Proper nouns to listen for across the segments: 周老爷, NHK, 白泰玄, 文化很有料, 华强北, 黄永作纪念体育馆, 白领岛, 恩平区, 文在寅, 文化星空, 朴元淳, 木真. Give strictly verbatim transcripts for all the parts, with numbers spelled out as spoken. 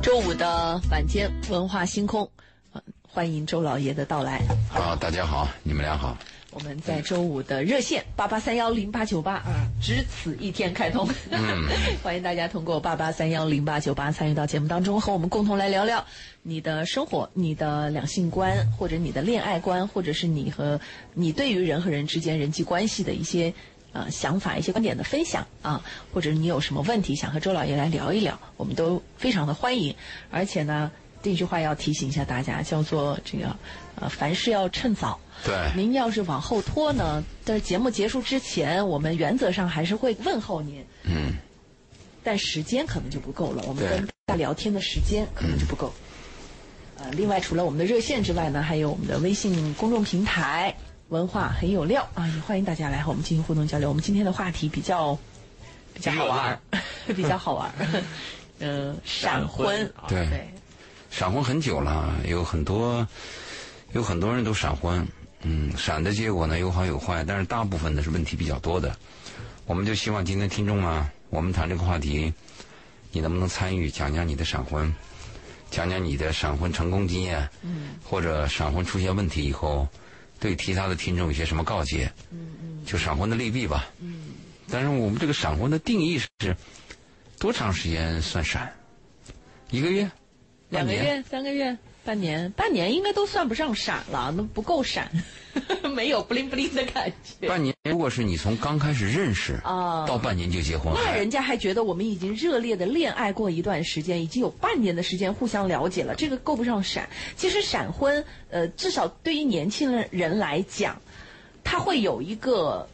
周五的晚间文化星空，欢迎周老爷的到来。好，大家好，你们俩好。我们在周五的热线八八三幺零八九八啊，只此一天开通，嗯、欢迎大家通过八八三幺零八九八参与到节目当中，和我们共同来聊聊你的生活、你的两性观，或者你的恋爱观，或者是你和你对于人和人之间人际关系的一些呃想法、一些观点的分享啊，或者你有什么问题想和周老爷来聊一聊，我们都非常的欢迎。而且呢，这句话要提醒一下大家，叫做这个呃，凡事要趁早。对，您要是往后拖呢，在节目结束之前，我们原则上还是会问候您。嗯，但时间可能就不够了，我们跟大家聊天的时间可能就不够。嗯、呃，另外除了我们的热线之外呢，还有我们的微信公众平台“文化很有料”啊，也欢迎大家来和我们进行互动交流。我们今天的话题比较比较好玩，比较好玩。嗯、呃，闪婚，对，对闪婚很久了，有很多有很多人都闪婚。嗯，闪的结果呢有好有坏，但是大部分呢是问题比较多的。我们就希望今天听众啊，我们谈这个话题，你能不能参与讲讲你的闪婚，讲讲你的闪婚成功经验，嗯，或者闪婚出现问题以后，对其他的听众有些什么告诫？嗯嗯，就闪婚的利弊吧。嗯，但是我们这个闪婚的定义是多长时间算闪？一个月？两个月？三个月？半年，半年应该都算不上闪了，那不够闪，没有不灵不灵的感觉。半年，如果是你从刚开始认识啊，到半年就结婚，那人家还觉得我们已经热烈的恋爱过一段时间，已经有半年的时间互相了解了，这个够不上闪。其实闪婚，呃，至少对于年轻人来讲，他会有一个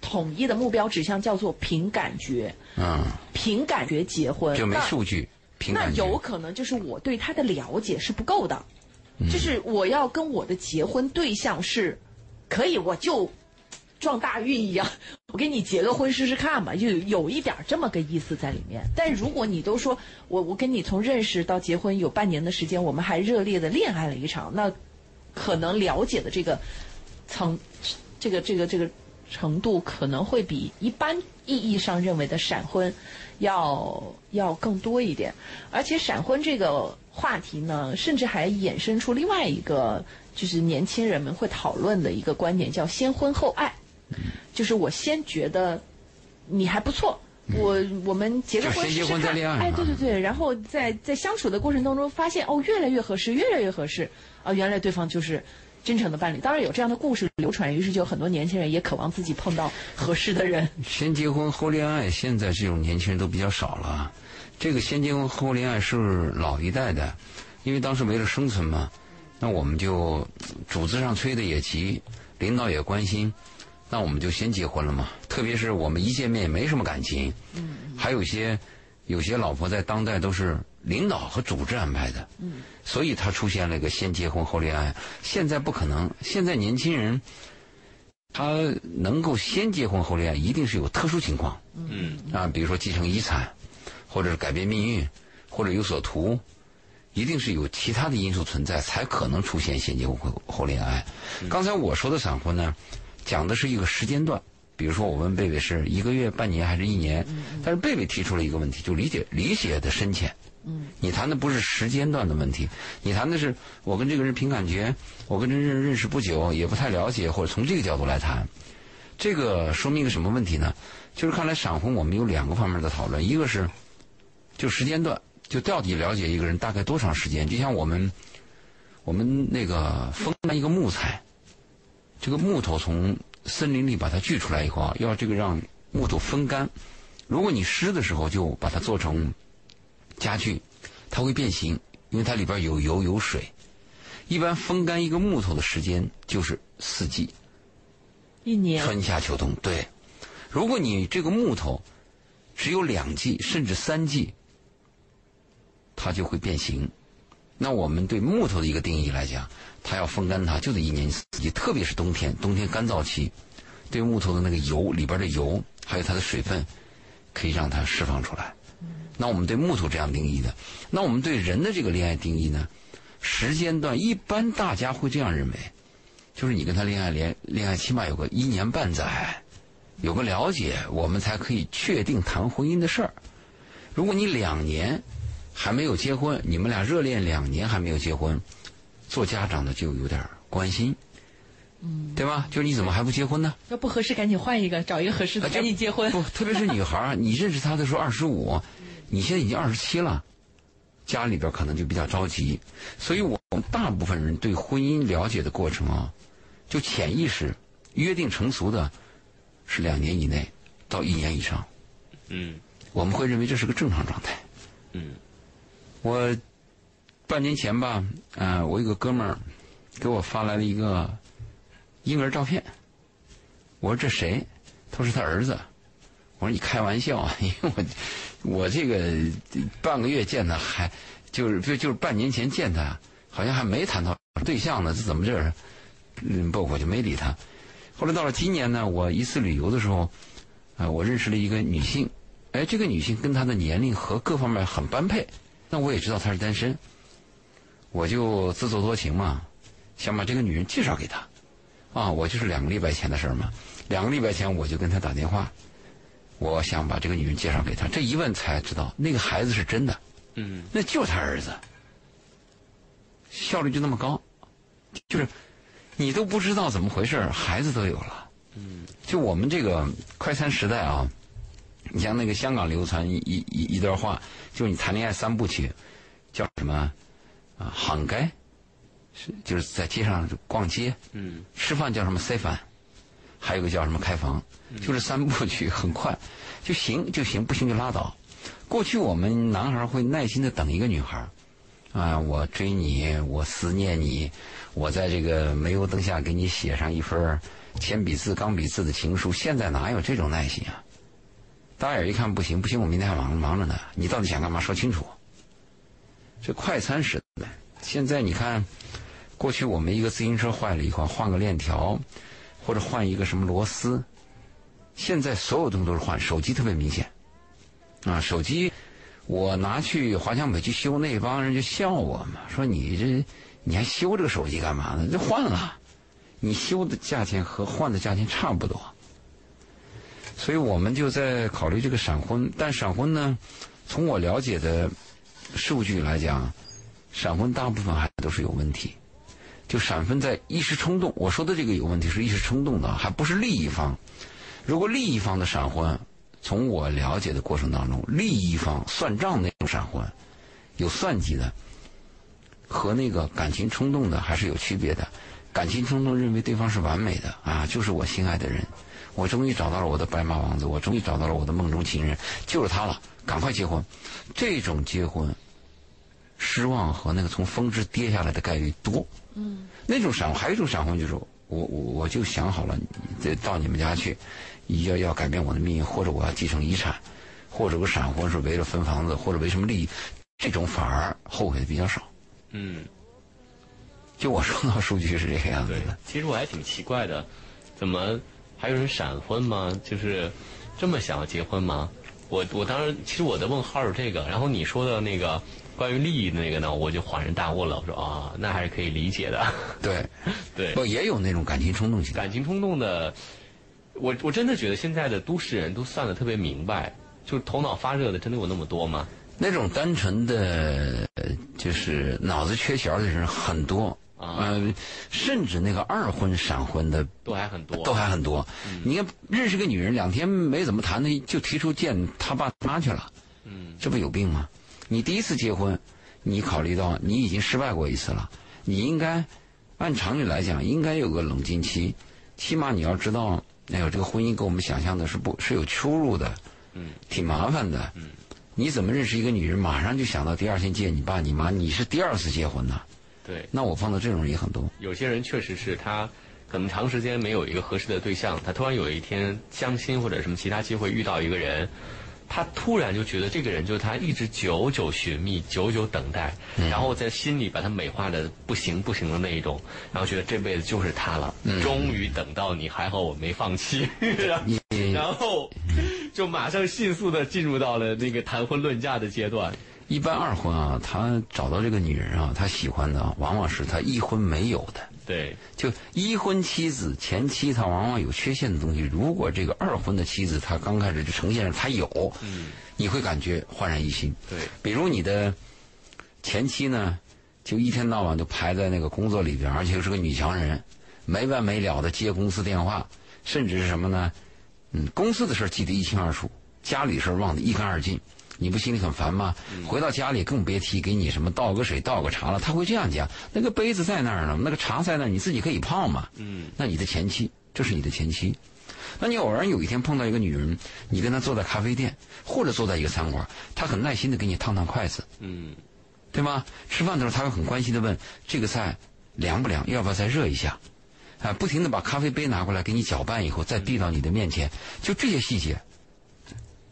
统一的目标指向，叫做凭感觉，嗯，凭感觉结婚就没数据。那有可能就是我对他的了解是不够的，嗯、就是我要跟我的结婚对象是，可以我就撞大运一样，我给你结个婚试试看吧，就有一点这么个意思在里面。但如果你都说我我跟你从认识到结婚有半年的时间，我们还热烈的恋爱了一场，那可能了解的这个层，这个这个这个程度可能会比一般意义上认为的闪婚要要更多一点。而且闪婚这个话题呢，甚至还衍生出另外一个，就是年轻人们会讨论的一个观点，叫先婚后爱。就是我先觉得你还不错，我我们结个婚试试看，哎，对对对，然后在在相处的过程当中发现，哦，越来越合适，越来越合适啊、呃，原来对方就是真诚的伴侣。当然有这样的故事流传，于是就很多年轻人也渴望自己碰到合适的人。先结婚后恋爱，现在这种年轻人都比较少了。这个先结婚后恋爱是老一代的，因为当时为了生存嘛，那我们就组织上催的也急，领导也关心，那我们就先结婚了嘛。特别是我们一见面也没什么感情，嗯，还有些有些老婆在当代都是领导和组织安排的，嗯，所以他出现了一个先结婚后恋爱。现在不可能，现在年轻人他能够先结婚后恋爱，一定是有特殊情况，嗯啊，比如说继承遗产，或者是改变命运，或者有所图，一定是有其他的因素存在，才可能出现先结婚后恋爱。嗯、刚才我说的闪婚呢，讲的是一个时间段。比如说，我问贝贝是一个月、半年还是一年，但是贝贝提出了一个问题，就理解理解的深浅。嗯，你谈的不是时间段的问题，你谈的是我跟这个人凭感觉，我跟这个人认识不久，也不太了解，或者从这个角度来谈。这个说明一个什么问题呢？就是看来闪婚我们有两个方面的讨论，一个是就时间段，就到底了解一个人大概多长时间。就像我们我们那个风一个木材，这个木头从森林里把它锯出来以后啊，要这个让木头风干。如果你湿的时候就把它做成家具，它会变形，因为它里边有油有水。一般风干一个木头的时间就是四季，一年，春夏秋冬。对，如果你这个木头只有两季甚至三季，它就会变形。那我们对木头的一个定义来讲，它要风干它就得一年四季，特别是冬天，冬天干燥期，对木头的那个油里边的油还有它的水分可以让它释放出来。那我们对木头这样定义的。那我们对人的这个恋爱定义呢，时间段一般大家会这样认为，就是你跟他恋爱恋恋爱起码有个一年半载，有个了解，我们才可以确定谈婚姻的事儿。如果你两年还没有结婚，你们俩热恋两年还没有结婚，做家长的就有点关心，嗯，对吧？就是你怎么还不结婚呢？要不合适赶紧换一个，找一个合适的赶紧结婚。不，特别是女孩，你认识她的时候二十五，你现在已经二十七了，家里边可能就比较着急。所以我们大部分人对婚姻了解的过程啊，就潜意识约定成俗的是两年以内到一年以上。嗯，我们会认为这是个正常状态。嗯，我半年前吧，啊、呃，我有个哥们儿给我发来了一个婴儿照片，我说这谁？他说是他儿子。我说你开玩笑啊，因为我我这个半个月见他还就是就就是半年前见他，好像还没谈到对象呢，这怎么这是？嗯，不，我就没理他。后来到了今年呢，我一次旅游的时候，啊、呃，我认识了一个女性。哎，这个女性跟她的年龄和各方面很般配，那我也知道她是单身，我就自作多情嘛，想把这个女人介绍给她。啊，我就是两个礼拜前的事儿嘛，两个礼拜前我就跟她打电话，我想把这个女人介绍给她。这一问才知道，那个孩子是真的，嗯，那就是她儿子。效率就那么高，就是你都不知道怎么回事，孩子都有了。嗯，就我们这个快餐时代啊。你像那个香港流传一一一段话，就是你谈恋爱三部曲，叫什么啊？行街，是就是在街上逛街。嗯。吃饭叫什么塞饭，还有个叫什么开房，就是三部曲，很快就行就行，不行就拉倒。过去我们男孩会耐心的等一个女孩，啊，我追你，我思念你，我在这个煤油灯下给你写上一份铅笔字、钢笔字的情书。现在哪有这种耐心啊？大眼一看不行不行，我明天还忙忙着呢，你到底想干嘛说清楚。这快餐时代，现在你看，过去我们一个自行车坏了以后换个链条或者换一个什么螺丝，现在所有东西都是换。手机特别明显啊，手机我拿去华强北去修，那帮人就笑我嘛，说你这你还修这个手机干嘛呢，就换了，你修的价钱和换的价钱差不多。所以我们就在考虑这个闪婚，但闪婚呢，从我了解的数据来讲，闪婚大部分还都是有问题。就闪婚在一时冲动，我说的这个有问题是一时冲动的，还不是利益方。如果利益方的闪婚，从我了解的过程当中，利益方算账那种闪婚，有算计的，和那个感情冲动的还是有区别的。感情冲动认为对方是完美的啊，就是我心爱的人。我终于找到了我的白马王子，我终于找到了我的梦中情人，就是他了，赶快结婚。这种结婚，失望和那个从峰值跌下来的概率多。嗯，那种闪婚，还有一种闪婚就是我我我就想好了，到你们家去，要要改变我的命运，或者我要继承遗产，或者我闪婚是为了分房子，或者为什么利益，这种反而后悔的比较少。嗯，就我收到数据是这个样子的。对，其实我还挺奇怪的，怎么？还有人闪婚吗？就是这么想要结婚吗？我我当时其实我的问号是这个，然后你说的那个关于利益的那个呢，我就恍然大悟了。我说啊、哦，那还是可以理解的。对，对，不也有那种感情冲动型的？感情冲动的，我我真的觉得现在的都市人都算得特别明白，就是头脑发热的真的有那么多吗？那种单纯的，就是脑子缺弦的人很多。啊、呃，甚至那个二婚闪婚的都还很多，都还很多。嗯、你看，认识个女人两天没怎么谈的，就提出见他爸妈去了，嗯，这不有病吗？你第一次结婚，你考虑到你已经失败过一次了，你应该按常理来讲应该有个冷静期，起码你要知道，哎呦，这个婚姻跟我们想象的是不是有出入的，嗯，挺麻烦的，嗯，你怎么认识一个女人，马上就想到第二天见你爸你妈，你是第二次结婚呢？对，那我碰到这种人也很多。有些人确实是他可能长时间没有一个合适的对象，他突然有一天相亲或者什么其他机会遇到一个人，他突然就觉得这个人就是他一直久久寻觅、久久等待，嗯、然后在心里把他美化的不行不行的那一种，然后觉得这辈子就是他了，嗯、终于等到你，还好我没放弃，然后就马上迅速的进入到了那个谈婚论嫁的阶段。一般二婚啊，他找到这个女人啊，他喜欢的啊，往往是他一婚没有的。对，就一婚妻子前妻她往往有缺陷的东西，如果这个二婚的妻子她刚开始就呈现了她有，嗯，你会感觉焕然一新。对，比如你的前妻呢，就一天到晚就排在那个工作里边，而且又是个女强人，没完没了的接公司电话，甚至是什么呢？嗯，公司的事记得一清二楚，家里事忘得一干二净。你不心里很烦吗？回到家里更别提给你什么倒个水倒个茶了，他会这样讲，那个杯子在那儿呢，那个茶在那儿，你自己可以泡嘛。嗯，那你的前妻，这是你的前妻。那你偶然有一天碰到一个女人，你跟她坐在咖啡店或者坐在一个餐馆，她很耐心的给你烫烫筷子，嗯，对吗？吃饭的时候她会很关心的问这个菜凉不凉，要不要再热一下啊，不停的把咖啡杯拿过来给你搅拌以后再递到你的面前，就这些细节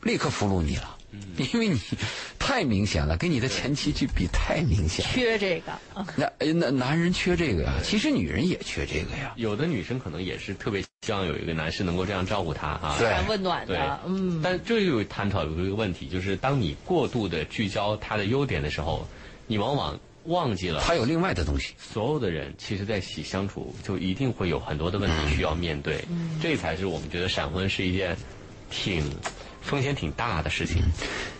立刻俘虏你了，因为你太明显了，跟你的前妻去比太明显了，缺这个。那那男人缺这个呀，其实女人也缺这个呀。有的女生可能也是特别希望有一个男士能够这样照顾她啊，嘘寒问暖的。嗯，但这又探讨有一个问题，就是当你过度的聚焦他的优点的时候，你往往忘记了他有另外的东西。所有的人其实在一起相处，就一定会有很多的问题需要面对，嗯，这才是我们觉得闪婚是一件挺。风险挺大的事情，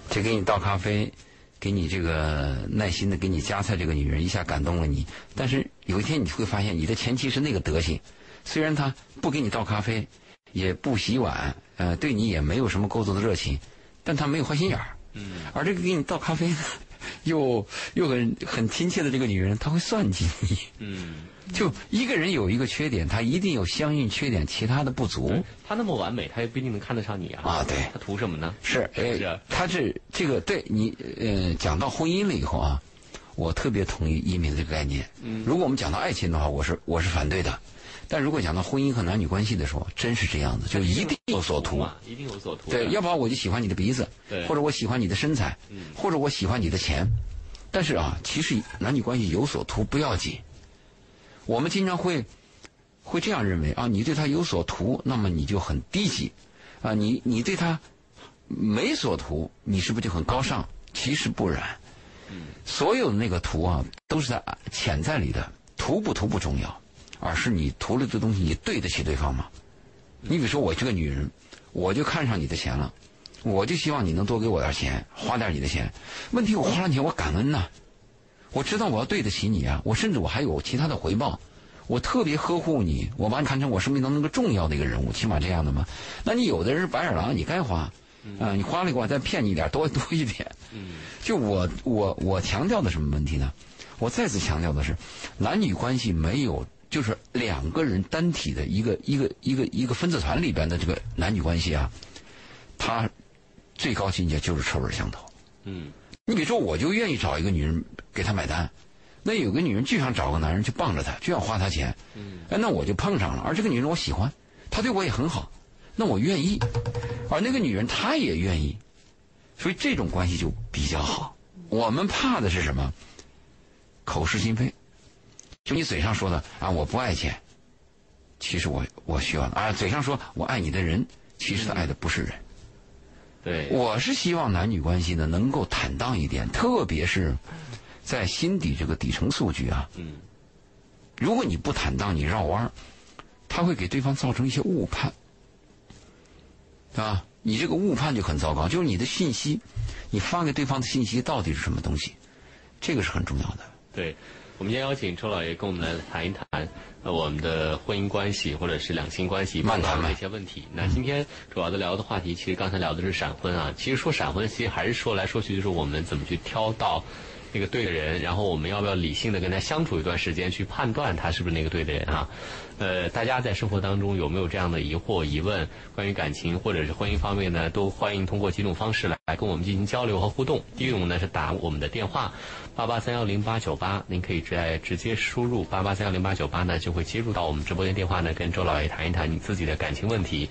这给你倒咖啡，给你这个耐心的给你夹菜，这个女人一下感动了你。但是有一天你会发现，你的前妻是那个德行，虽然她不给你倒咖啡，也不洗碗，呃，对你也没有什么工作的热情，但她没有坏心眼儿。嗯，而这个给你倒咖啡呢，又又很很亲切的这个女人，她会算计你。嗯。就一个人有一个缺点，他一定有相应缺点其他的不足，嗯，他那么完美他也不一定能看得上你啊。啊，对，他图什么呢？是，呃、他是这个对你呃，讲到婚姻了以后啊，我特别同意一鸣这个概念，嗯，如果我们讲到爱情的话，我是我是反对的，但如果讲到婚姻和男女关系的时候，真是这样子，就一定有所图，一定有所图，对，要不然我就喜欢你的鼻子，对，或者我喜欢你的身材，嗯，或者我喜欢你的钱，但是啊，其实男女关系有所图不要紧。我们经常会会这样认为啊，你对他有所图，那么你就很低级啊，你你对他没所图，你是不是就很高尚？其实不然，所有的那个图啊，都是在潜在里的，图不图不重要，而是你图了这东西，你对得起对方吗？你比如说我这个女人，我就看上你的钱了，我就希望你能多给我点钱，花点你的钱。问题我花了钱，我感恩呐。我知道我要对得起你啊，我甚至我还有其他的回报，我特别呵护你，我把你看成我生命当中一个重要的一个人物，起码这样的嘛。那你有的人是白眼狼，你该花，啊，呃，你花了给我再骗你一点，多多一点。就我我我强调的什么问题呢？我再次强调的是，男女关系没有就是两个人单体的一个一个一个一个分子团里边的这个男女关系啊，它最高境界就是臭味相投。嗯。你比如说，我就愿意找一个女人给她买单，那有个女人就想找个男人去傍着她，就想花她钱，哎，那我就碰上了。而这个女人我喜欢，她对我也很好，那我愿意，而那个女人她也愿意，所以这种关系就比较好。我们怕的是什么？口是心非，就你嘴上说的啊，我不爱钱，其实我我需要的啊，嘴上说我爱你的人，其实他爱的不是人。对，我是希望男女关系呢能够坦荡一点，特别是在心底这个底层数据啊。嗯，如果你不坦荡，你绕弯，他会给对方造成一些误判啊。你这个误判就很糟糕，就是你的信息，你发给对方的信息到底是什么东西，这个是很重要的。对，我们今天邀请周老爷跟我们来谈一谈我们的婚姻关系或者是两性关系碰到的一些问题。那今天主要的聊的话题，其实刚才聊的是闪婚啊。其实说闪婚，其实还是说来说去就是我们怎么去挑到那个对的人，然后我们要不要理性的跟他相处一段时间，去判断他是不是那个对的人啊。呃，大家在生活当中有没有这样的疑惑、疑问，关于感情或者是婚姻方面呢？都欢迎通过几种方式来跟我们进行交流和互动。第一种呢是打我们的电话八八三幺零八九八，您可以直直接输入八八三幺零八九八呢，就会接入到我们直播间电话呢，跟周老爷谈一谈你自己的感情问题，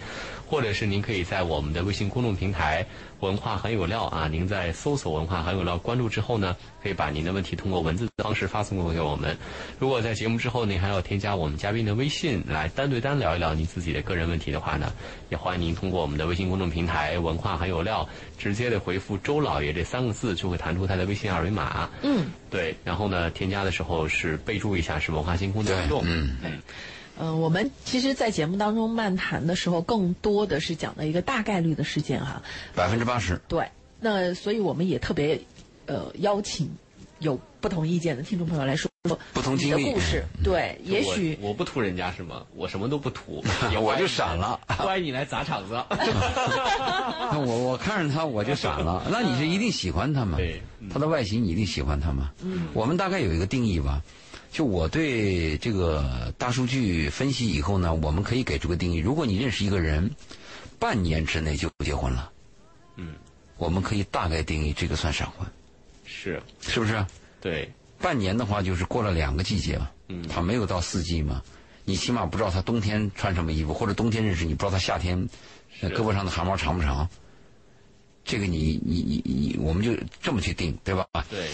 或者是您可以在我们的微信公众平台“文化很有料”啊，您在搜索“文化很有料”关注之后呢，可以以把您的问题通过文字的方式发送过给我们。如果在节目之后您还要添加我们嘉宾的微信来单对单聊一聊您自己的个人问题的话呢，也欢迎您通过我们的微信公众平台文化很有料直接的回复周老爷这三个字，就会弹出他的微信二维码。嗯，对，然后呢添加的时候是备注一下是文化星空的观众。嗯嗯嗯、呃，我们其实，在节目当中漫谈的时候，更多的是讲的一个大概率的事件哈，百分之八十。对，那所以我们也特别，呃，邀请有不同意见的听众朋友来说说不同经历的故事。对，嗯、也许 我, 我不图人家什么，我什么都不图，我就闪了。欢迎你来砸场子。那我我看着他我就闪了，那你是一定喜欢他吗？对，嗯、他的外形你一定喜欢他吗？嗯，我们大概有一个定义吧。就我对这个大数据分析以后呢，我们可以给出个定义：如果你认识一个人，半年之内就结婚了，嗯，我们可以大概定义这个算闪婚，是是不是？对，半年的话就是过了两个季节嘛，嗯，他没有到四季嘛，你起码不知道他冬天穿什么衣服，或者冬天认识你不知道他夏天胳膊上的汗毛长不长，这个你你你你，我们就这么去定，对吧？对。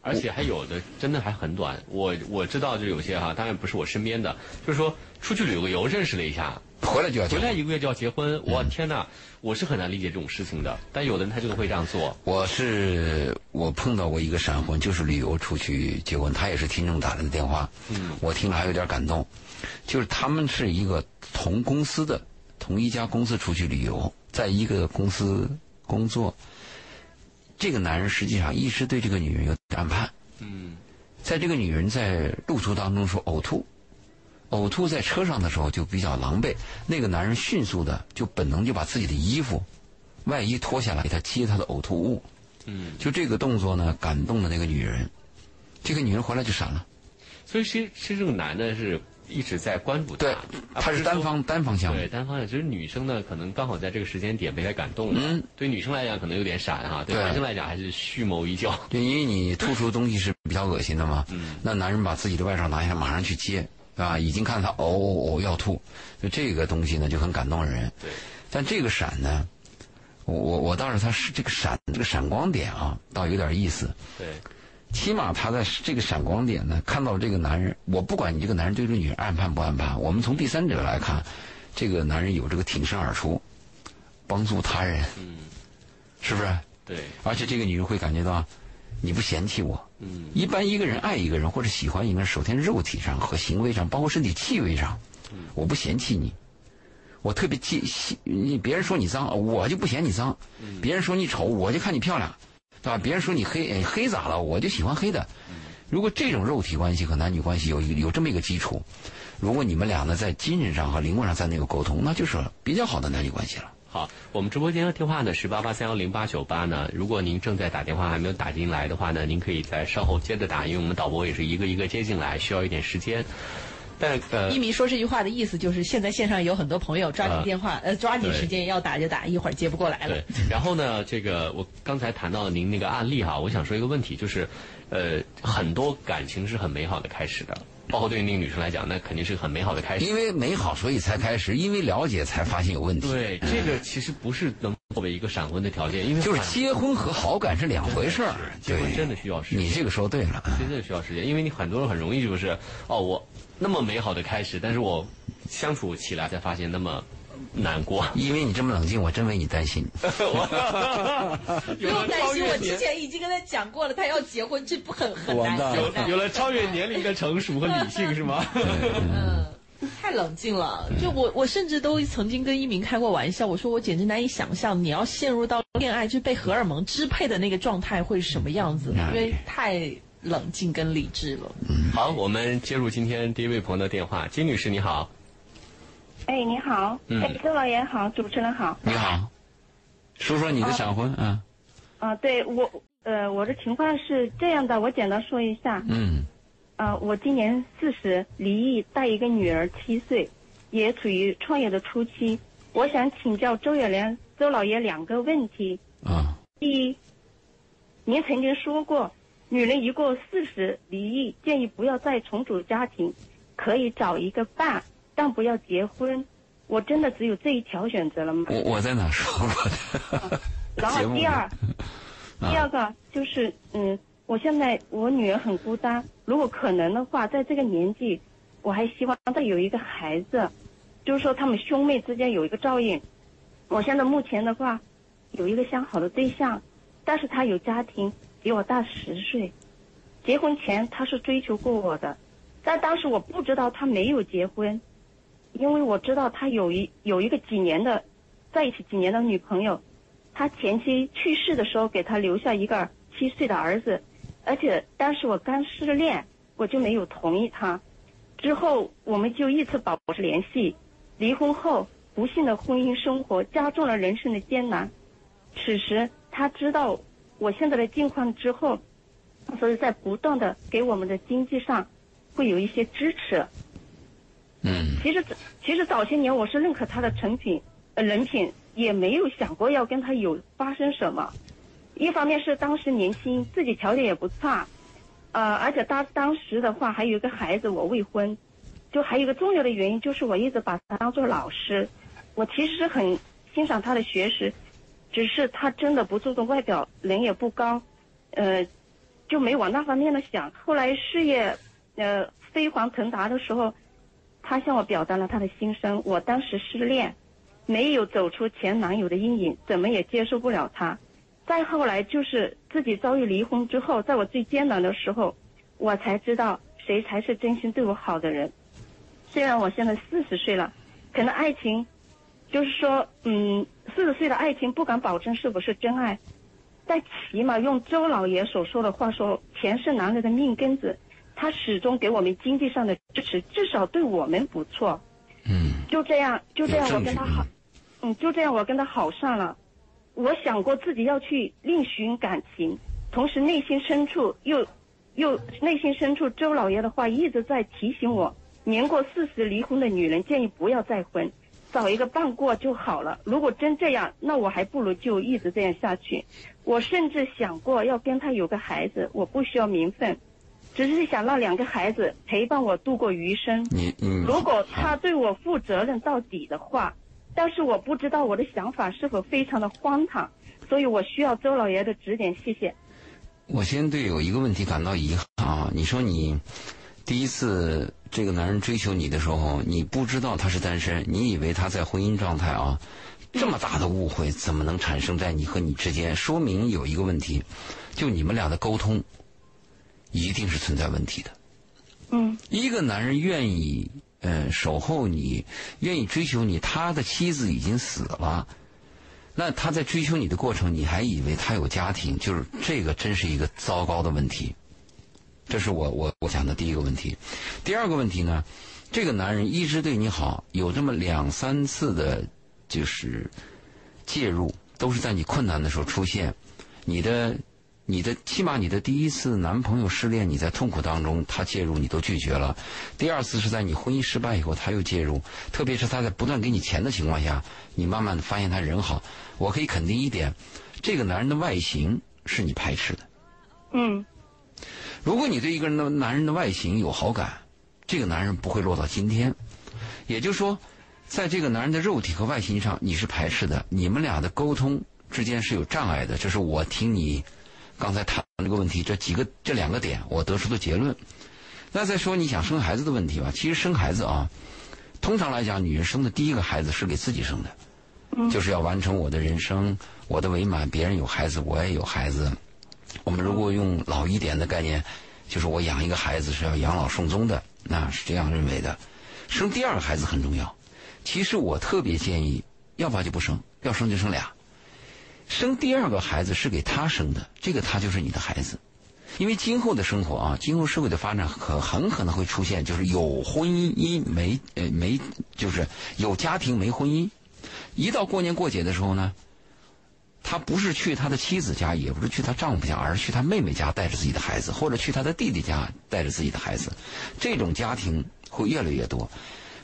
而且还有的真的还很短，我我知道就有些哈，当然不是我身边的，就是说出去旅个游认识了一下，回来就要结婚，回来一个月就要结婚，我、嗯、天哪，我是很难理解这种事情的。但有的人他就会这样做。我是我碰到过一个闪婚，就是旅游出去结婚，他也是听众打来的电话，嗯，我听了还有点感动，就是他们是一个同公司的同一家公司出去旅游，在一个公司工作。这个男人实际上一直对这个女人有谈判，嗯，在这个女人在路途当中说呕吐，呕吐在车上的时候就比较狼狈，那个男人迅速的就本能就把自己的衣服外衣脱下来给她接她的呕吐物，嗯，就这个动作呢感动了那个女人，这个女人回来就闪了。所以其实其实这个男的是一直在关注他，对，他是单方单方向的，对，单方向。其实女生呢，可能刚好在这个时间点被他感动了。嗯，对女生来讲可能有点闪哈，对男生来讲还是蓄谋已久。对，因为你吐出东西是比较恶心的嘛。嗯，那男人把自己的外罩拿下，马上去接，啊，已经看他哦哦哦要吐，就这个东西呢就很感动人。对，但这个闪呢，我我我倒是他是这个闪这个闪光点啊，倒有点意思。对。起码他在这个闪光点呢，看到这个男人，我不管你这个男人对这个女人暗判不暗判，我们从第三者来看，这个男人有这个挺身而出，帮助他人，嗯，是不是？对。而且这个女人会感觉到，你不嫌弃我。嗯。一般一个人爱一个人或者喜欢一个人，首先肉体上和行为上，包括身体气味上，我不嫌弃你，我特别气，你别人说你脏，我就不嫌你脏；别人说你丑，我就看你漂亮。对吧？别人说你黑，哎，黑咋了？我就喜欢黑的。如果这种肉体关系和男女关系有有这么一个基础，如果你们俩呢在精神上和灵魂上在那个沟通，那就是比较好的男女关系了。好，我们直播间的电话呢是八八三幺零八九八呢。如果您正在打电话还没有打进来的话呢，您可以在稍后接着打，因为我们导播也是一个一个接进来，需要一点时间。但呃，一米说这句话的意思就是，现在线上有很多朋友抓紧电话，呃，抓紧时间要打就打，一会儿接不过来了。对。然后呢，这个我刚才谈到您那个案例哈，我想说一个问题，就是，呃，很多感情是很美好的开始的，包括对于那个女生来讲，那肯定是很美好的开始。因为美好，所以才开始；因为了解，才发现有问题。对，这个其实不是能作为一个闪婚的条件，因为就是结婚和好感是两回事儿。结婚真的需要时间。你这个说对了，真的需要时间，因为你很多人很容易就是哦我。那么美好的开始，但是我相处起来才发现那么难过。因为你这么冷静，我真为你担心。不用担心，我之前已经跟他讲过了，他要结婚，这不很很难。有有了超越年龄的成熟和理性，是吗？嗯，太冷静了。就我我甚至都曾经跟一鸣开过玩笑，我说我简直难以想象，你要陷入到恋爱就被荷尔蒙支配的那个状态会是什么样子，因为太。冷静跟理智了。嗯，好，我们接入今天第一位朋友的电话。金女士，你好。哎，你好。嗯。哎，周老爷好，主持人好。你好。说说你的闪婚啊。啊、呃，对我，呃，我的情况是这样的，我简单说一下。嗯。啊、呃，我今年四十，离异，带一个女儿七岁，也处于创业的初期。我想请教周远良、周老爷两个问题。啊。第一，您曾经说过。女人一过四十离异，建议不要再重组家庭，可以找一个伴，但不要结婚。我真的只有这一条选择了吗？我我在哪说过的？然后第二，第二个就是嗯，我现在我女儿很孤单，如果可能的话，在这个年纪，我还希望再有一个孩子，就是说他们兄妹之间有一个照应。我现在目前的话，有一个相好的对象，但是他有家庭，比我大十岁。结婚前他是追求过我的，但当时我不知道他没有结婚，因为我知道他有一有一个几年的，在一起几年的女朋友。他前妻去世的时候给他留下一个七岁的儿子，而且当时我刚失恋，我就没有同意他。之后我们就一直保持联系。离婚后，不幸的婚姻生活加重了人生的艰难。此时他知道我现在的境况之后，所以在不断的给我们的经济上会有一些支持。嗯，其实其实早些年我是认可他的成品，呃，人品。也没有想过要跟他有发生什么，一方面是当时年轻，自己条件也不差，呃，而且他当时的话还有一个孩子，我未婚，就还有一个重要的原因就是我一直把他当做老师，我其实是很欣赏他的学识，只是他真的不注重外表，人也不高，呃，就没往那方面的想。后来事业呃飞黄腾达的时候，他向我表达了他的心声，我当时失恋。没有走出前男友的阴影，怎么也接受不了他。再后来就是自己遭遇离婚之后，在我最艰难的时候，我才知道谁才是真心对我好的人。虽然我现在四十岁了，可能爱情，就是说，嗯，四十岁的爱情不敢保证是不是真爱，但起码用周老爷所说的话说，钱是男人的命根子，他始终给我们经济上的支持，至少对我们不错。嗯，就这样，就这样，我跟他好。嗯，就这样我跟他好上了。我想过自己要去另寻感情，同时内心深处又又内心深处周老爷的话一直在提醒我，年过四十离婚的女人建议不要再婚，找一个伴过就好了。如果真这样，那我还不如就一直这样下去。我甚至想过要跟他有个孩子，我不需要名分，只是想让两个孩子陪伴我度过余生。你嗯，如果他对我负责任到底的话。但是我不知道我的想法是否非常的荒唐，所以我需要周老爷的指点，谢谢。我先对有一个问题感到遗憾啊，你说你第一次这个男人追求你的时候，你不知道他是单身，你以为他在婚姻状态啊，这么大的误会怎么能产生在你和你之间？说明有一个问题，就你们俩的沟通一定是存在问题的。嗯，一个男人愿意嗯，守候你，愿意追求你，他的妻子已经死了，那他在追求你的过程，你还以为他有家庭，就是这个真是一个糟糕的问题。这是我我我讲的第一个问题。第二个问题呢，这个男人一直对你好，有这么两三次的就是介入，都是在你困难的时候出现。你的你的起码你的第一次男朋友失恋，你在痛苦当中他介入你都拒绝了，第二次是在你婚姻失败以后他又介入，特别是他在不断给你钱的情况下，你慢慢的发现他人好。我可以肯定一点，这个男人的外形是你排斥的。嗯，如果你对一个人的男人的外形有好感，这个男人不会落到今天。也就是说，在这个男人的肉体和外形上你是排斥的，你们俩的沟通之间是有障碍的。这是我听你刚才谈这个问题，这几个这两个点我得出的结论。那再说你想生孩子的问题吧，其实生孩子啊，通常来讲女人生的第一个孩子是给自己生的，就是要完成我的人生，我的美满，别人有孩子我也有孩子。我们如果用老一点的概念，就是我养一个孩子是要养老送终的，那是这样认为的。生第二个孩子很重要，其实我特别建议要不然就不生，要生就生俩。生第二个孩子是给他生的，这个他就是你的孩子。因为今后的生活啊，今后社会的发展可很可能会出现，就是有婚姻没呃没，就是有家庭没婚姻。一到过年过节的时候呢，他不是去他的妻子家，也不是去他丈夫家，而是去他妹妹家带着自己的孩子，或者去他的弟弟家带着自己的孩子。这种家庭会越来越多，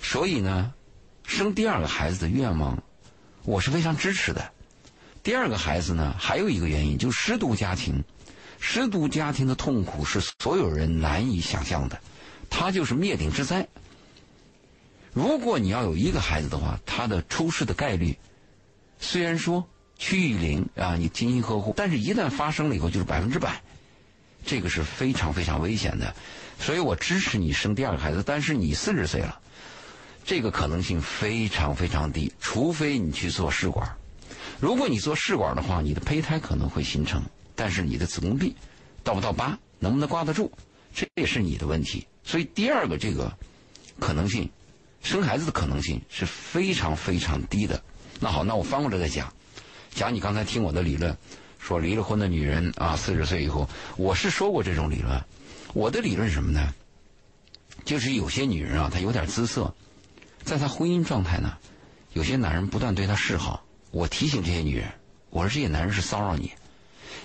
所以呢，生第二个孩子的愿望，我是非常支持的。第二个孩子呢，还有一个原因就是失独家庭，失独家庭的痛苦是所有人难以想象的，它就是灭顶之灾。如果你要有一个孩子的话，他的出事的概率，虽然说趋于零啊，你精心呵护，但是一旦发生了以后就是百分之百。这个是非常非常危险的。所以我支持你生第二个孩子，但是你四十岁了，这个可能性非常非常低，除非你去做试管。如果你做试管的话，你的胚胎可能会形成，但是你的子宫壁到不到疤，能不能挂得住，这也是你的问题。所以第二个这个可能性，生孩子的可能性是非常非常低的。那好，那我翻过来再讲，假如你刚才听我的理论说离了婚的女人啊，四十岁以后，我是说过这种理论。我的理论是什么呢？就是有些女人啊，她有点姿色，在她婚姻状态呢，有些男人不断对她示好。我提醒这些女人，我说这些男人是骚扰你，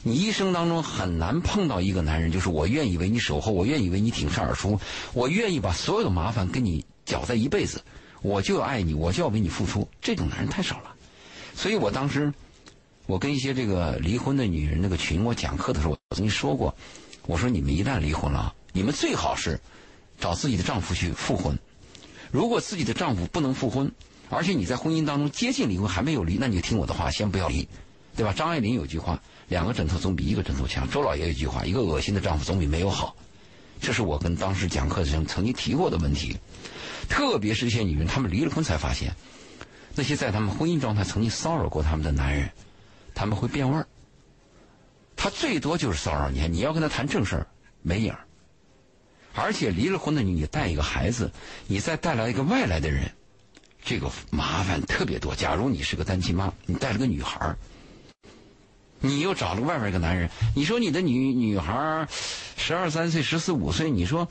你一生当中很难碰到一个男人，就是我愿意为你守候，我愿意为你挺身而出，我愿意把所有的麻烦跟你搅在一辈子，我就要爱你，我就要为你付出，这种男人太少了。所以我当时我跟一些这个离婚的女人那个群，我讲课的时候，我曾经说过，我说你们一旦离婚了，你们最好是找自己的丈夫去复婚。如果自己的丈夫不能复婚，而且你在婚姻当中接近离婚还没有离，那你就听我的话，先不要离，对吧？张爱玲有句话，两个枕头总比一个枕头强。周老爷有句话，一个恶心的丈夫总比没有好。这是我跟当时讲课的时候曾经提过的问题。特别是一些女人，她们离了婚才发现，那些在她们婚姻状态曾经骚扰过她们的男人，她们会变味儿。他最多就是骚扰你，你要跟他谈正事儿没影儿。而且离了婚的女，你带一个孩子，你再带来一个外来的人，这个麻烦特别多。假如你是个单亲妈，你带了个女孩儿，你又找了外面一个男人，你说你的女女孩十二三岁、十四五岁，你说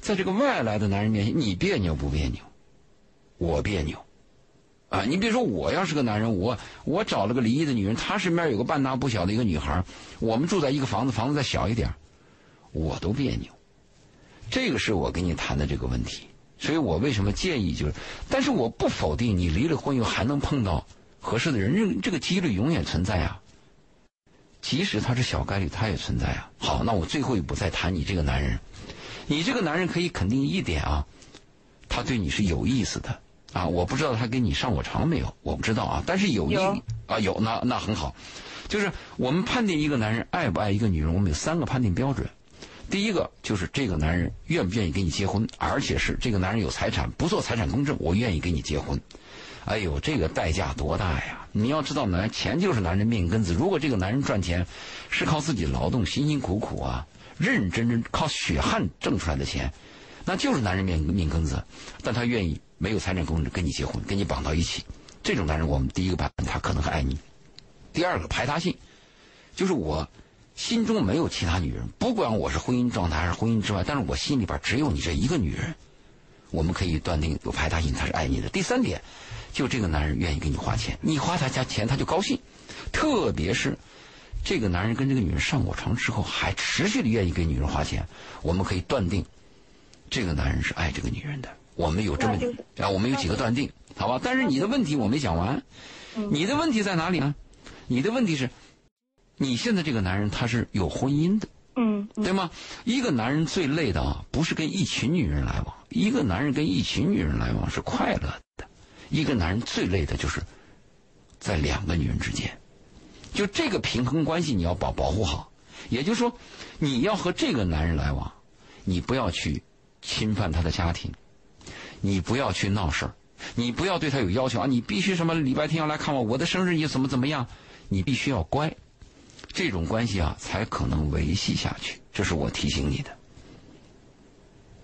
在这个外来的男人面前，你别扭不别扭？我别扭啊！你别说我要是个男人，我我找了个离异的女人，她身边有个半大不小的一个女孩，我们住在一个房子，房子再小一点，我都别扭。这个是我跟你谈的这个问题，所以我为什么建议就是，但是我不否定你离了婚以后还能碰到合适的人，这个几率永远存在啊。即使他是小概率，他也存在啊。好，那我最后一步再谈你这个男人。你这个男人可以肯定一点啊，他对你是有意思的啊。我不知道他跟你上过床没有，我不知道啊。但是有意啊有，那那很好。就是我们判定一个男人爱不爱一个女人，我们有三个判定标准。第一个就是这个男人愿不愿意跟你结婚，而且是这个男人有财产，不做财产公证，我愿意跟你结婚。哎呦，这个代价多大呀！你要知道呢，钱就是男人命根子。如果这个男人赚钱是靠自己劳动辛辛苦苦啊，认认真真靠血汗挣出来的钱，那就是男人命命根子。但他愿意没有财产公证跟你结婚，跟你绑到一起，这种男人我们第一个判断他可能还爱你。第二个排他性，就是我心中没有其他女人，不管我是婚姻状态还是婚姻之外，但是我心里边只有你这一个女人，我们可以断定有排他性，他是爱你的。第三点，就这个男人愿意给你花钱，你花他家钱他就高兴，特别是这个男人跟这个女人上过床之后还持续的愿意给女人花钱，我们可以断定这个男人是爱这个女人的。我们有这么、就是、啊，我们有几个断定，好吧？但是你的问题我没讲完、嗯、你的问题在哪里呢？你的问题是你现在这个男人他是有婚姻的， 嗯, 嗯对吗？一个男人最累的啊，不是跟一群女人来往，一个男人跟一群女人来往是快乐的，一个男人最累的就是在两个女人之间，就这个平衡关系你要保保护好。也就是说，你要和这个男人来往，你不要去侵犯他的家庭，你不要去闹事儿，你不要对他有要求啊，你必须什么礼拜天要来看我，我的生日你怎么怎么样，你必须要乖。这种关系啊，才可能维系下去。这是我提醒你的。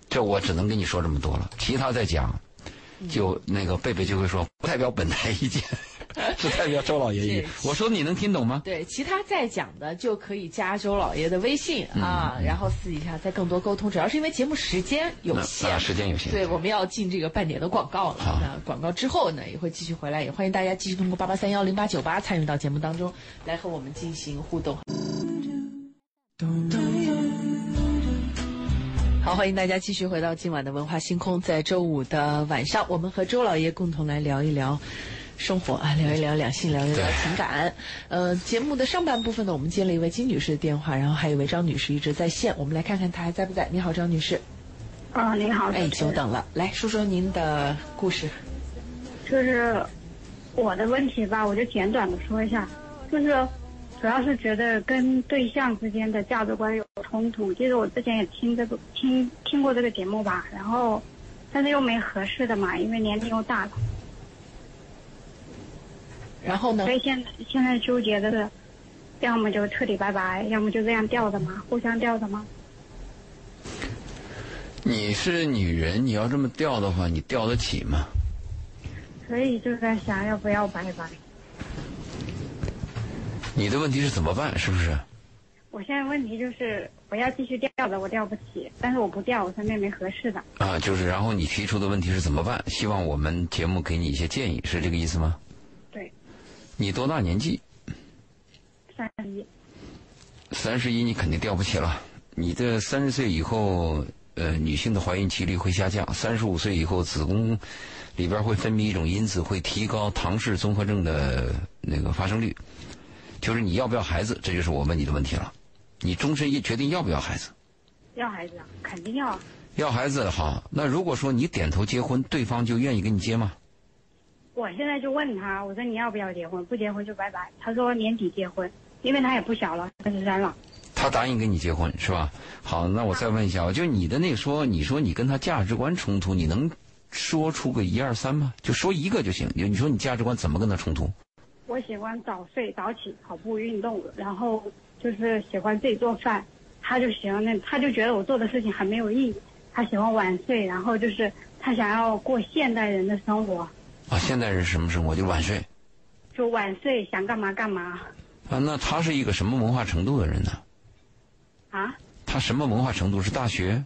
这我只能跟你说这么多了，其他再讲。就那个贝贝就会说不代表本台意见，是代表周老爷意见。我说你能听懂吗？对，其他再讲的就可以加周老爷的微信啊，嗯、然后私底下再更多沟通。主要是因为节目时间有限，时间有限，对，我们要进这个半点的广告了。那广告之后呢，也会继续回来，也欢迎大家继续通过八八三幺零八九八参与到节目当中来和我们进行互动。好，欢迎大家继续回到今晚的文化星空。在周五的晚上，我们和周老爷共同来聊一聊生活啊，聊一聊两性，聊一聊情感。呃，节目的上半部分呢，我们接了一位金女士的电话，然后还有一位张女士一直在线，我们来看看她还在不在。你好，张女士。啊，你好。哎，久等了，来说说您的故事。就是我的问题吧，我就简短的说一下，就是主要是觉得跟对象之间的价值观有冲突。其实我之前也听这个听听过这个节目吧，然后但是又没合适的嘛，因为年龄又大了。然后呢？所以现在现在纠结的是，要么就彻底拜拜，要么就这样吊着嘛，互相吊着嘛。你是女人，你要这么吊的话，你吊得起吗？所以就在想要不要拜拜。你的问题是怎么办，是不是？我现在问题就是我要继续吊着，我吊不起，但是我不吊，我身边没合适的啊。就是然后你提出的问题是怎么办，希望我们节目给你一些建议，是这个意思吗？对。你多大年纪？三十一。三十一你肯定吊不起了，你的三十岁以后呃，女性的怀孕期率会下降，三十五岁以后子宫里边会分泌一种因子，会提高唐氏综合症的那个发生率。就是你要不要孩子，这就是我问你的问题了。你终身决定要不要孩子？要孩子，肯定要。要孩子好，那如果说你点头结婚，对方就愿意跟你结吗？我现在就问他，我说你要不要结婚？不结婚就拜拜。他说年底结婚，因为他也不小了，三十三了。他答应跟你结婚是吧？好，那我再问一下，我就你的那说，你说你跟他价值观冲突，你能说出个一二三吗？就说一个就行。你说你价值观怎么跟他冲突？我喜欢早睡早起，跑步运动，然后就是喜欢自己做饭。他就喜欢那，他就觉得我做的事情很没有意义。他喜欢晚睡，然后就是他想要过现代人的生活。啊，现代人什么生活？就晚睡。就晚睡，想干嘛干嘛。啊，那他是一个什么文化程度的人呢？啊？他什么文化程度？是大学，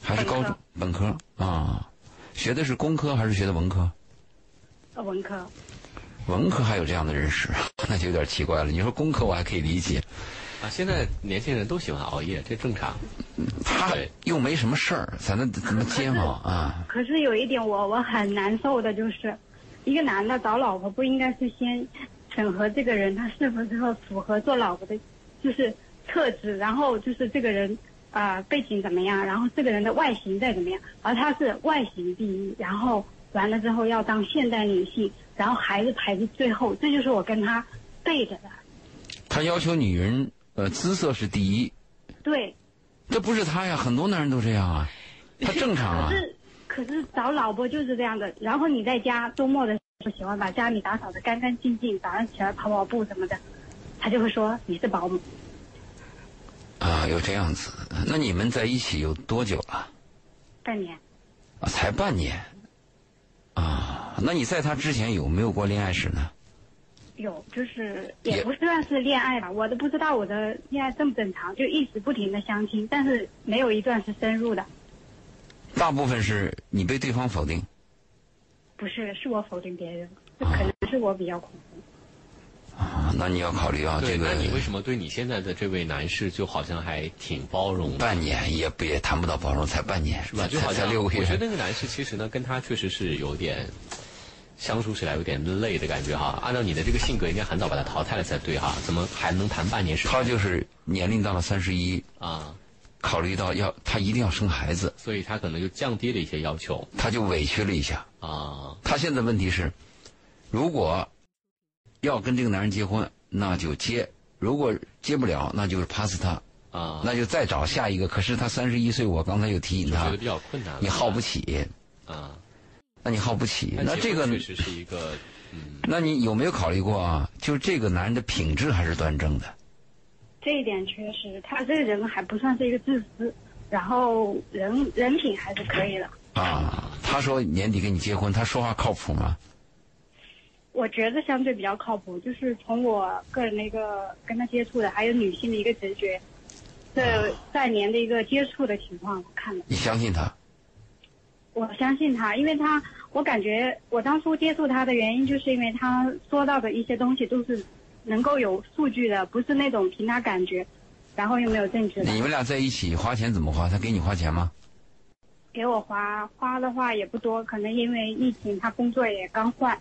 还是高中？本科。本科啊，学的是工科还是学的文科？呃，文科。文科还有这样的认识，那就有点奇怪了。你说工科我还可以理解，啊，现在年轻人都喜欢熬夜，这正常。他又没什么事儿，咱们怎么煎熬啊？可是有一点我我很难受的就是，一个男的找老婆不应该是先审核这个人他是不是符合做老婆的，就是特质，然后就是这个人啊、呃、背景怎么样，然后这个人的外形再怎么样，而他是外形第一，然后完了之后要当现代女性。然后孩子排在最后，这就是我跟他对着的。他要求女人，呃，姿色是第一。对。这不是他呀，很多男人都这样啊，他正常啊。可是，可是找老婆就是这样的。然后你在家周末的时候喜欢把家里打扫得干干净净，早上起来跑跑步什么的，他就会说你是保姆。啊，有这样子。那你们在一起有多久了？半年。啊，才半年。啊，那你在他之前有没有过恋爱史呢？有，就是也不算是恋爱吧，我都不知道我的恋爱正不正常，就一直不停的相亲，但是没有一段是深入的。大部分是你被对方否定？不是，是我否定别人，这可能是我比较恐怖。啊，那你要考虑啊，这个。那你为什么对你现在的这位男士就好像还挺包容的？半年也不也谈不到包容，才半年是吧？就好像才六个月。我觉得那个男士其实呢，跟他确实是有点。相处起来有点累的感觉哈，按照你的这个性格，应该很早把他淘汰了才对哈，怎么还能谈半年时间？他就是年龄到了三十一啊，考虑到要他一定要生孩子，所以他可能就降低了一些要求，他就委屈了一下啊。他现在问题是，如果要跟这个男人结婚，那就接；如果接不了，那就是 pass 他啊，那就再找下一个。可是他三十一岁，我刚才又提醒他，觉得比较困难，你耗不起啊。那你耗不起，那这个确实是一个，嗯，那你有没有考虑过啊？就是这个男人的品质还是端正的，这一点确实，他这个人还不算是一个自私，然后人人品还是可以的。啊，他说年底跟你结婚，他说话靠谱吗？我觉得相对比较靠谱，就是从我个人的一个跟他接触的，还有女性的一个直觉，这半年的一个接触的情况，我看了。你相信他？我相信他，因为他，我感觉我当初接触他的原因，就是因为他说到的一些东西都是能够有数据的，不是那种凭他感觉，然后又没有证据的。你们俩在一起花钱怎么花？他给你花钱吗？给我花，花的话也不多，可能因为疫情，他工作也刚换，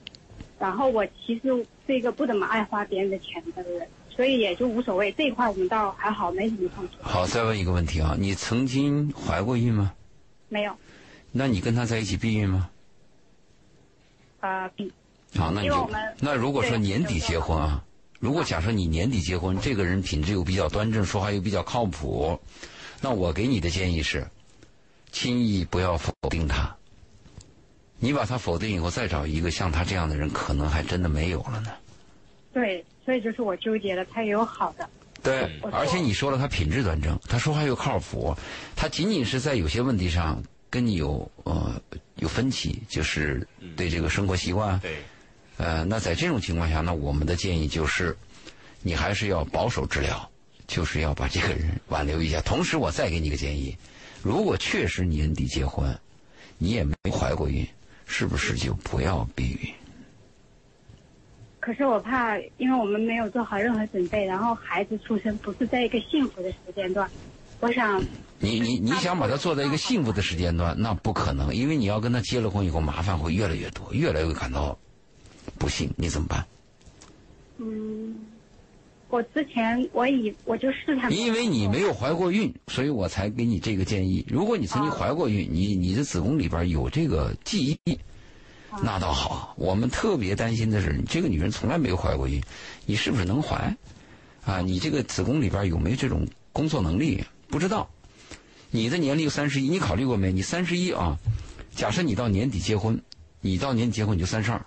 然后我其实是一个不怎么爱花别人的钱的人，所以也就无所谓这一块，我们倒还好，没什么冲突。好，再问一个问题啊，你曾经怀过孕吗？没有。那你跟他在一起避孕吗？啊、呃，避。啊，那你就那如果说年底结婚啊，如果假设你年底结婚，这个人品质又比较端正，说话又比较靠谱，那我给你的建议是，轻易不要否定他。你把他否定以后，再找一个像他这样的人，可能还真的没有了呢。对，所以就是我纠结了，他也有好的。对，而且你说了，他品质端正，他说话又靠谱，他仅仅是在有些问题上跟你有呃有分歧，就是对这个生活习惯。嗯、对。呃，那在这种情况下，那我们的建议就是，你还是要保守治疗，就是要把这个人挽留一下。同时，我再给你一个建议：如果确实年底结婚，你也没怀过孕，是不是就不要避孕？可是我怕，因为我们没有做好任何准备，然后孩子出生不是在一个幸福的时间段，我想你你你想把他做在一个幸福的时间段，那不可能，因为你要跟他结了婚以后，麻烦会越来越多，越来越感到不幸，你怎么办？嗯，我之前我以我就试探，因为你没有怀过孕，所以我才给你这个建议。如果你曾经怀过孕，哦、你你的子宫里边有这个记忆。那倒好，我们特别担心的是，这个女人从来没有怀过孕，你是不是能怀？啊，你这个子宫里边有没有这种工作能力？不知道。你的年龄三十一，你考虑过没？你三十一啊，假设你到年底结婚，你到年底结婚你就三十二，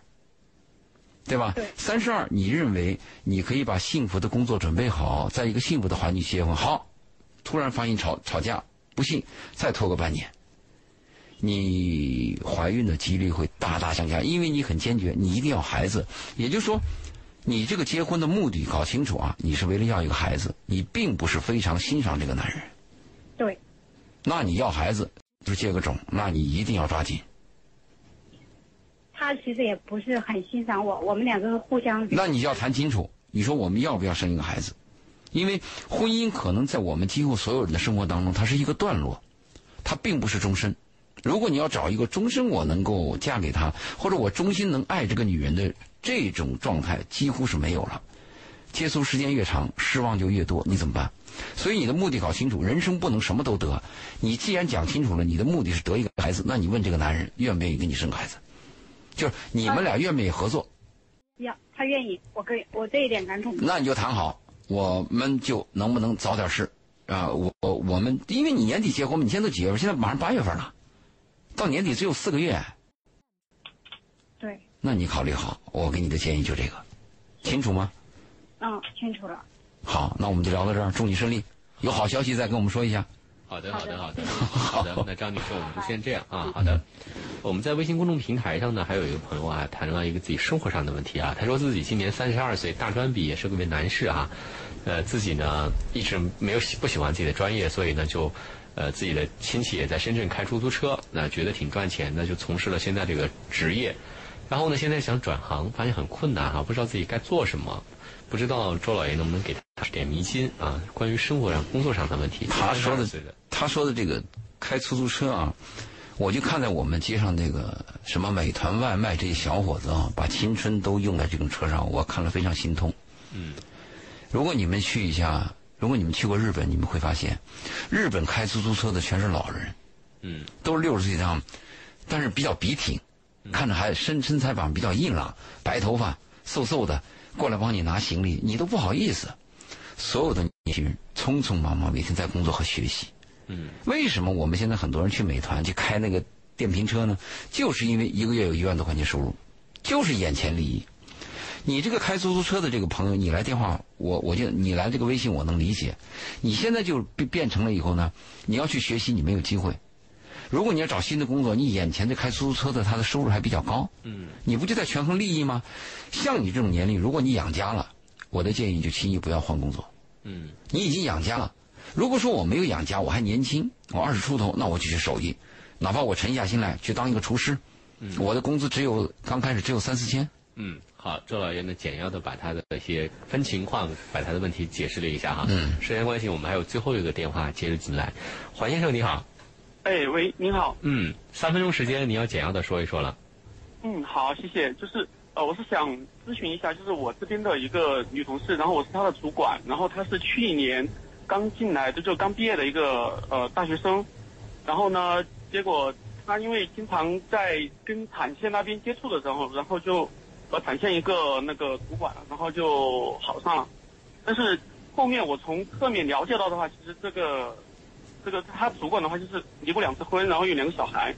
对吧？三十二，你认为你可以把幸福的工作准备好，在一个幸福的环境结婚？好，突然发现吵吵架，不幸再拖个半年。你怀孕的几率会大大降下，因为你很坚决，你一定要孩子。也就是说，你这个结婚的目的搞清楚啊，你是为了要一个孩子，你并不是非常欣赏这个男人。对。那你要孩子，就借个种，那你一定要抓紧。他其实也不是很欣赏我，我们两个互相。那你要谈清楚，你说我们要不要生一个孩子？因为婚姻可能在我们今后所有人的生活当中，它是一个段落，它并不是终身。如果你要找一个终身我能够嫁给她，或者我衷心能爱这个女人的这种状态几乎是没有了。接触时间越长，失望就越多，你怎么办？所以你的目的搞清楚，人生不能什么都得。你既然讲清楚了，你的目的是得一个孩子，那你问这个男人愿不愿意给你生孩子，就是你们俩愿不愿意合作？要，他愿意，我跟我这一点感动。那你就谈好，我们就能不能早点试啊、呃？我我们因为你年底结婚，你现在都几月份？现在马上八月份了。到年底只有四个月，对。那你考虑好，我给你的建议就这个，清楚吗？嗯，清楚了。好，那我们就聊到这儿，祝你顺利，有好消息再跟我们说一下。好的，好的，好的，好的。那张女士，我们就先这样啊。好的，我们在微信公众平台上呢，还有一个朋友啊，谈到一个自己生活上的问题啊，他说自己今年三十二岁，大专毕业，是个位男士啊，呃，自己呢一直没有不喜欢自己的专业，所以呢就。呃，自己的亲戚也在深圳开出租车，那觉得挺赚钱的，就从事了现在这个职业。然后呢，现在想转行，发现很困难啊，不知道自己该做什么。不知道周老爷能不能给他指点迷津啊？关于生活上、工作上的问题。他说的，他说的这个开出租车啊，我就看在我们街上那个什么美团外卖这些小伙子啊，把青春都用在这种车上，我看了非常心痛。嗯，如果你们去一下。如果你们去过日本，你们会发现，日本开出租车的全是老人，嗯，都是六十岁以上，但是比较笔挺，看着还身身材板比较硬朗，白头发，瘦瘦的，过来帮你拿行李，你都不好意思。所有的年轻人匆匆忙忙，每天在工作和学习。嗯，为什么我们现在很多人去美团去开那个电瓶车呢？就是因为一个月有一万多块钱收入，就是眼前利益。你这个开出租车的这个朋友，你来电话，我我就你来这个微信，我能理解。你现在就变变成了以后呢，你要去学习，你没有机会。如果你要找新的工作，你眼前的开出租车的他的收入还比较高，嗯，你不就在权衡利益吗？像你这种年龄，如果你养家了，我的建议就轻易不要换工作。嗯，你已经养家了。如果说我没有养家，我还年轻，我二十出头，那我就去手艺，哪怕我沉下心来去当一个厨师，嗯，我的工资只有刚开始只有三四千。嗯，好，周老爷呢简要的把他的一些分情况，把他的问题解释了一下哈。嗯，时间关系，我们还有最后一个电话接着进来。黄先生你好。哎，喂，您好。嗯，三分钟时间，你要简要的说一说了。嗯，好，谢谢。就是呃，我是想咨询一下，就是我这边的一个女同事，然后我是她的主管，然后她是去年刚进来，就就刚毕业的一个呃大学生，然后呢，结果她因为经常在跟产线那边接触的时候，然后就。和产线一个那个主管，然后就好上了。但是后面我从侧面了解到的话，其实这个这个他主管的话就是离过两次婚，然后有两个小孩，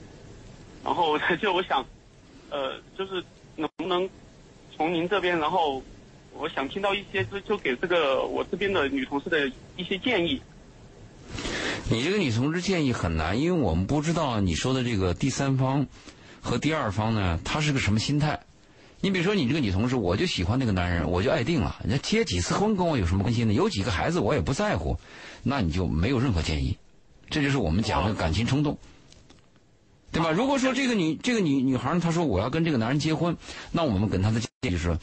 然后就我想，呃，就是能不能从您这边，然后我想听到一些就就给这个我这边的女同事的一些建议。你这个女同志建议很难，因为我们不知道你说的这个第三方和第二方呢，她是个什么心态。你比如说你这个女同志，我就喜欢那个男人，我就爱定了，人家结几次婚跟我有什么关系呢？有几个孩子我也不在乎，那你就没有任何建议。这就是我们讲的感情冲动，对吧？如果说这个女这个女女孩她说我要跟这个男人结婚，那我们跟她的建议就是。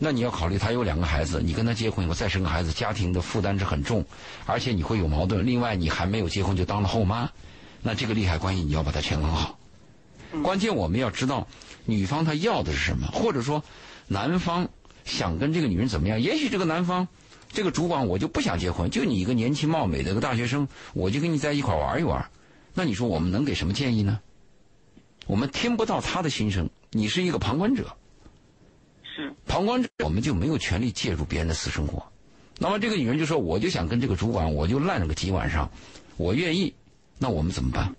那你要考虑他有两个孩子，你跟他结婚以后再生个孩子，家庭的负担是很重，而且你会有矛盾。另外你还没有结婚就当了后妈，那这个利害关系你要把它权衡好。关键我们要知道女方她要的是什么，或者说男方想跟这个女人怎么样。也许这个男方这个主管我就不想结婚，就你一个年轻貌美的一个大学生，我就跟你在一块玩一玩，那你说我们能给什么建议呢？我们听不到他的心声，你是一个旁观者，旁观者我们就没有权利介入别人的私生活。那么这个女人就说我就想跟这个主管我就烂了个几晚上，我愿意，那我们怎么办？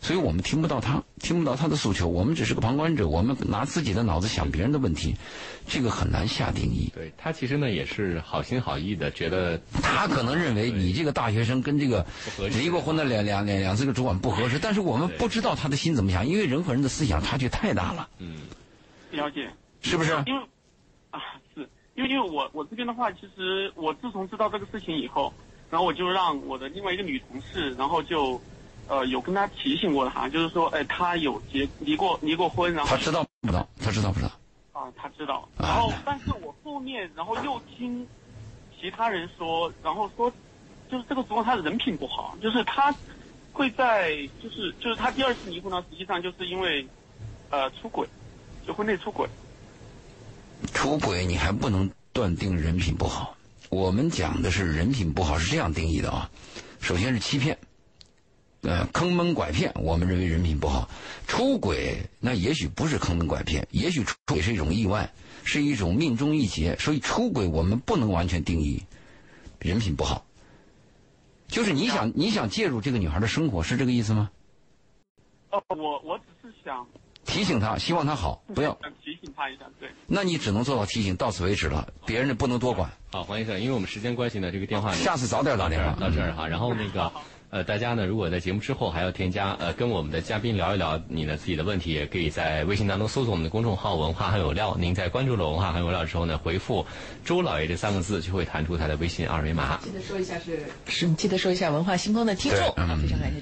所以我们听不到她听不到她的诉求，我们只是个旁观者，我们拿自己的脑子想别人的问题，这个很难下定义。对，她其实呢也是好心好意的，觉得她可能认为你这个大学生跟这个离过婚的两两两两这个主管不合适，但是我们不知道她的心怎么想，因为人和人的思想差距太大了。嗯，了解，是不是？因为啊，是因为因为我我这边的话，其实我自从知道这个事情以后，然后我就让我的另外一个女同事，然后就，呃，有跟她提醒过她，就是说，哎，她有结离过离过婚，然后她知道不知道？她知道不知道？啊，她知道。然后，但是我后面，然后又听其他人说，然后说，就是这个主管她的人品不好，就是她会在，就是就是她第二次离婚呢，实际上就是因为，呃，出轨，就婚内出轨。出轨你还不能断定人品不好，我们讲的是人品不好是这样定义的啊。首先是欺骗，呃，坑蒙拐骗，我们认为人品不好。出轨那也许不是坑蒙拐骗，也许出轨是一种意外，是一种命中一劫，所以出轨我们不能完全定义人品不好。就是你想你想介入这个女孩的生活，是这个意思吗？哦，我我只是想。提醒他，希望他好，不要提醒他一下，对。那你只能做到提醒，到此为止了，别人的不能多管。好，黄医生，因为我们时间关系呢，这个电话下次早点打电话到这儿哈。然后那个呃，大家呢，如果在节目之后还要添加呃，跟我们的嘉宾聊一聊你的自己的问题，也可以在微信当中搜索我们的公众号“文化很有料”。您在关注了“文化很有料”之后呢，回复“周老爷”这三个字，就会弹出他的微信二维码。记得说一下是，是记得说一下文化星空的听众啊，非常感谢。